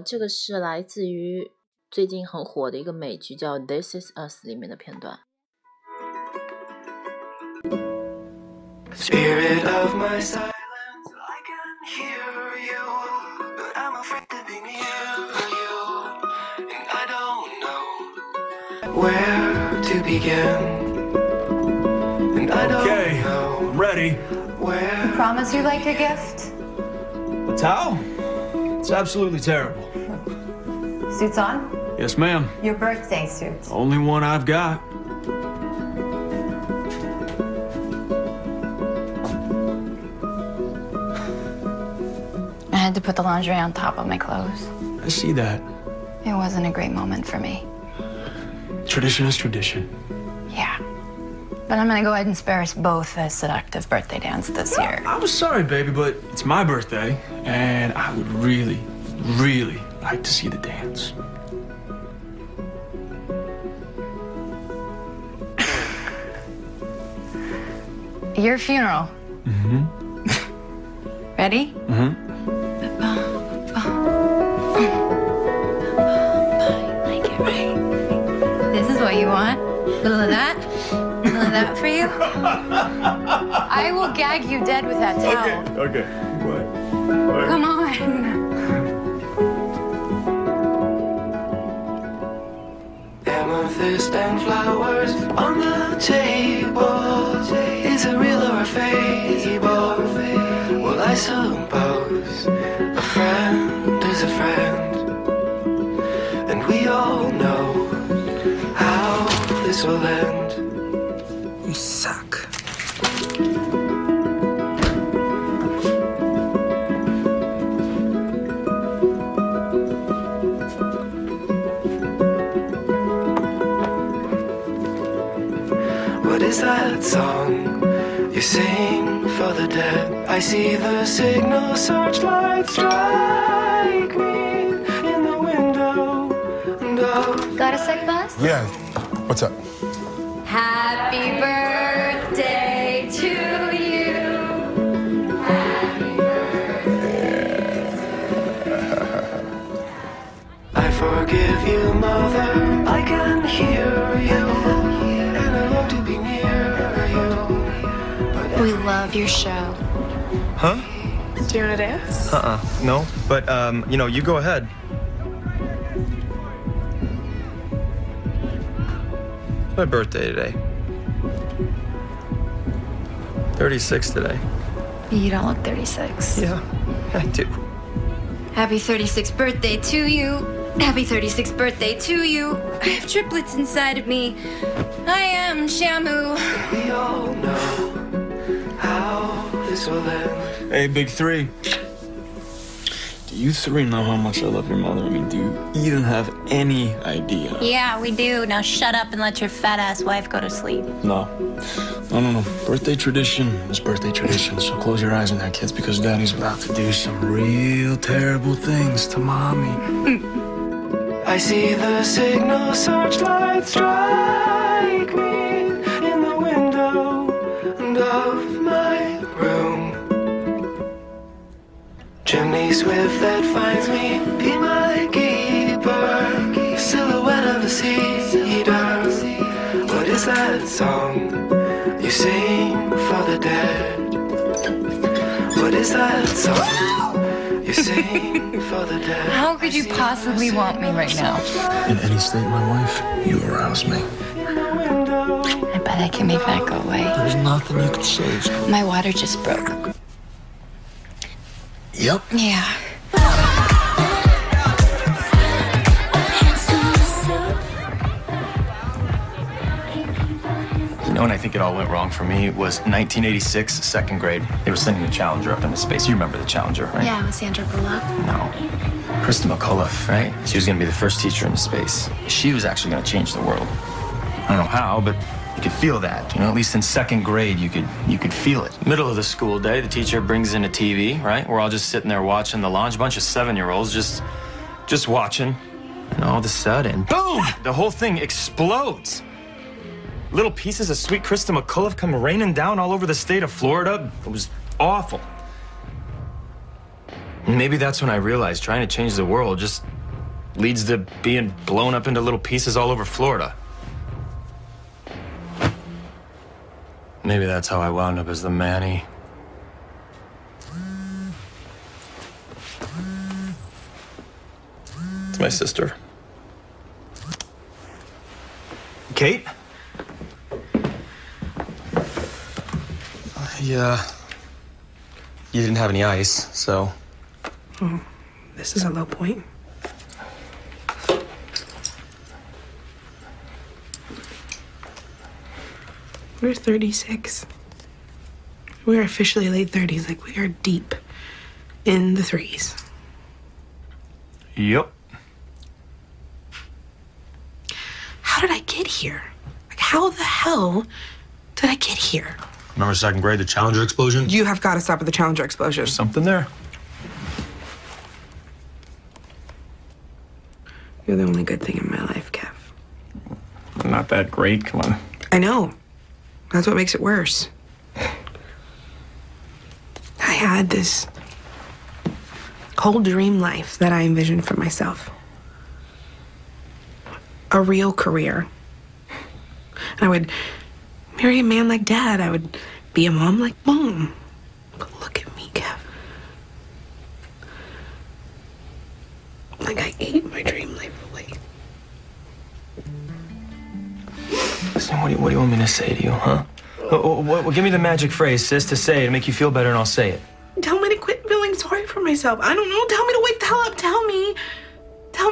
这个是来自于最近很火的一个美剧叫《This Is Us》里面的片段。Spirit of my silence, I can hear you, but I'm afraid to be near you, and I don't know where to begin, and I don't know ready. Where? You promise you like a gift? A towel? It's absolutely terrible. Suits on? Yes, ma'am. Your birthday suit. Only one I've got.I had to put the lingerie on top of my clothes. I see that. It wasn't a great moment for me. Tradition is tradition. Yeah. But I'm gonna go ahead and spare us both a seductive birthday dance this year. I'm sorry, baby, but it's my birthday, and I would really, really like to see the dance. Your funeral. Mm-hmm. Ready? Mm-hmm.You want a little of that for you? I will gag you dead with that towel. Okay. What? Come on. Amethyst and flowers on the table. Is it real or a fable? Well, I suppose a friend is a friend, and we all know.Will end. You suck. What is that song you sing for the dead? I see the signal searchlight strike me in the window. And oh, got a sec, boss? Yeah.What's up? Happy birthday to you. Happy birthday. I forgive you, mother. I can hear you. And I love to be near you. We love your show. Huh? Do you want to dance? No. But, you know, you go ahead.It's my birthday today. 36 today. You don't look 36. Yeah, I do. Happy 36th birthday to you. Happy 36th birthday to you. I have triplets inside of me. I am Shamu. We all know how this will end. Hey, Big Three. Do you three know how much I love your mother? I mean, do you even have any idea? Yeah, we do. Now shut up and let your fat ass wife go to sleep. No. Birthday tradition is birthday tradition. So close your eyes on that, kids, because Daddy's about to do some real terrible things to Mommy. I see the signal searchlight strike me in the window of my room.Chimney swift that finds me, be my keeper. Silhouette of the cedar. What is that song you sing for the dead? What is that song you sing for the dead? How could you possibly want me right now? In any state, my wife, you arouse me. I bet I can make that go away. There's nothing you can save. My water just broke.Yep. Yeah. You know, when I think it all went wrong for me, it was 1986, second grade. They were sending the Challenger up into space. You remember the Challenger, right? Yeah, with Sandra Bullock. No. Christa McAuliffe, right? She was going to be the first teacher in space. She was actually going to change the world. I don't know how, but...You could feel that, you know, at least in second grade, you could feel it. Middle of the school day, the teacher brings in a TV, right? We're all just sitting there watching the launch, a bunch of seven-year-olds just watching. And all of a sudden, boom, the whole thing explodes. Little pieces of sweet Christa McAuliffe come raining down all over the state of Florida. It was awful. Maybe that's when I realized trying to change the world just leads to being blown up into little pieces all over Florida. Maybe that's how I wound up as the Manny. It's my sister. Kate? You didn't have any ice, so... Oh, this is a low point. We're 36. We're officially late 30s, like we are deep in the threes. Yep. How did I get here? Like, how the hell did I get here? Remember second grade, the Challenger explosion? You have got to stop at the Challenger explosion. There's something there. You're the only good thing in my life, Kev. I'm not that great, come on. I know. That's what makes it worse. I had this whole dream life that I envisioned for myself. A real career. And I would marry a man like Dad. I would be a mom like Mom. But look at me, Kev. Like I ate my dream life away. Listen, what do you want me to say to you, huh? Give me the magic phrase, sis, to say to make you feel better, and I'll say it. Tell me to quit feeling sorry for myself. I don't know. Tell me to wake the hell up. Tell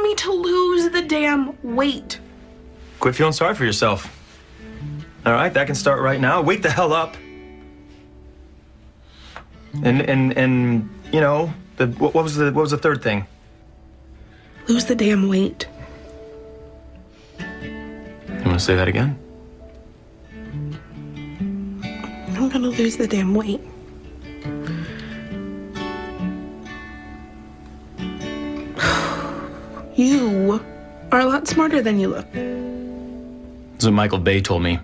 me to lose the damn weight. Quit feeling sorry for yourself. All right, that can start right now. Wake the hell up. And you know, what was the third thing? Lose the damn weight. You want to say that again? I'm gonna lose the damn weight. You are a lot smarter than you look. That's what Michael Bay told me.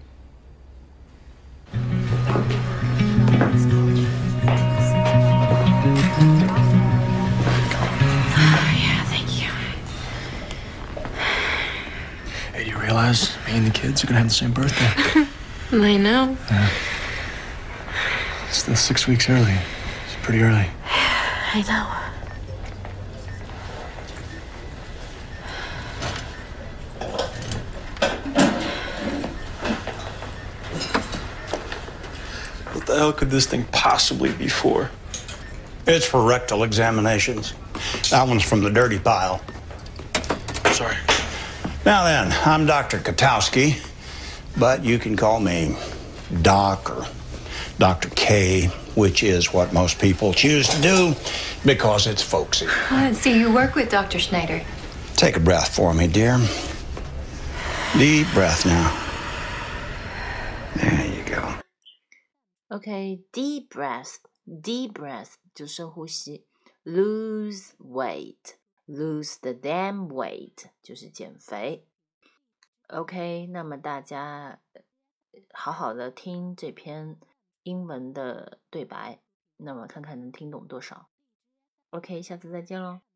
Me and the kids are gonna have the same birthday. I know. Yeah. It's still 6 weeks early. It's pretty early. I know. What the hell could this thing possibly be for? It's for rectal examinations. That one's from the dirty pile. Sorry. Now then, I'm Dr. Katowski, but you can call me Doc or Dr. K, which is what most people choose to do because it's folksy. Let's see, you work with Dr. Schneider. Take a breath for me, dear. Deep breath now. There you go. Okay, deep breath 就是呼吸 lose weight. Lose the damn weight 就是减肥。OK， 那么大家好好的听这篇英文的对白，那么看看能听懂多少。OK， 下次再见咯。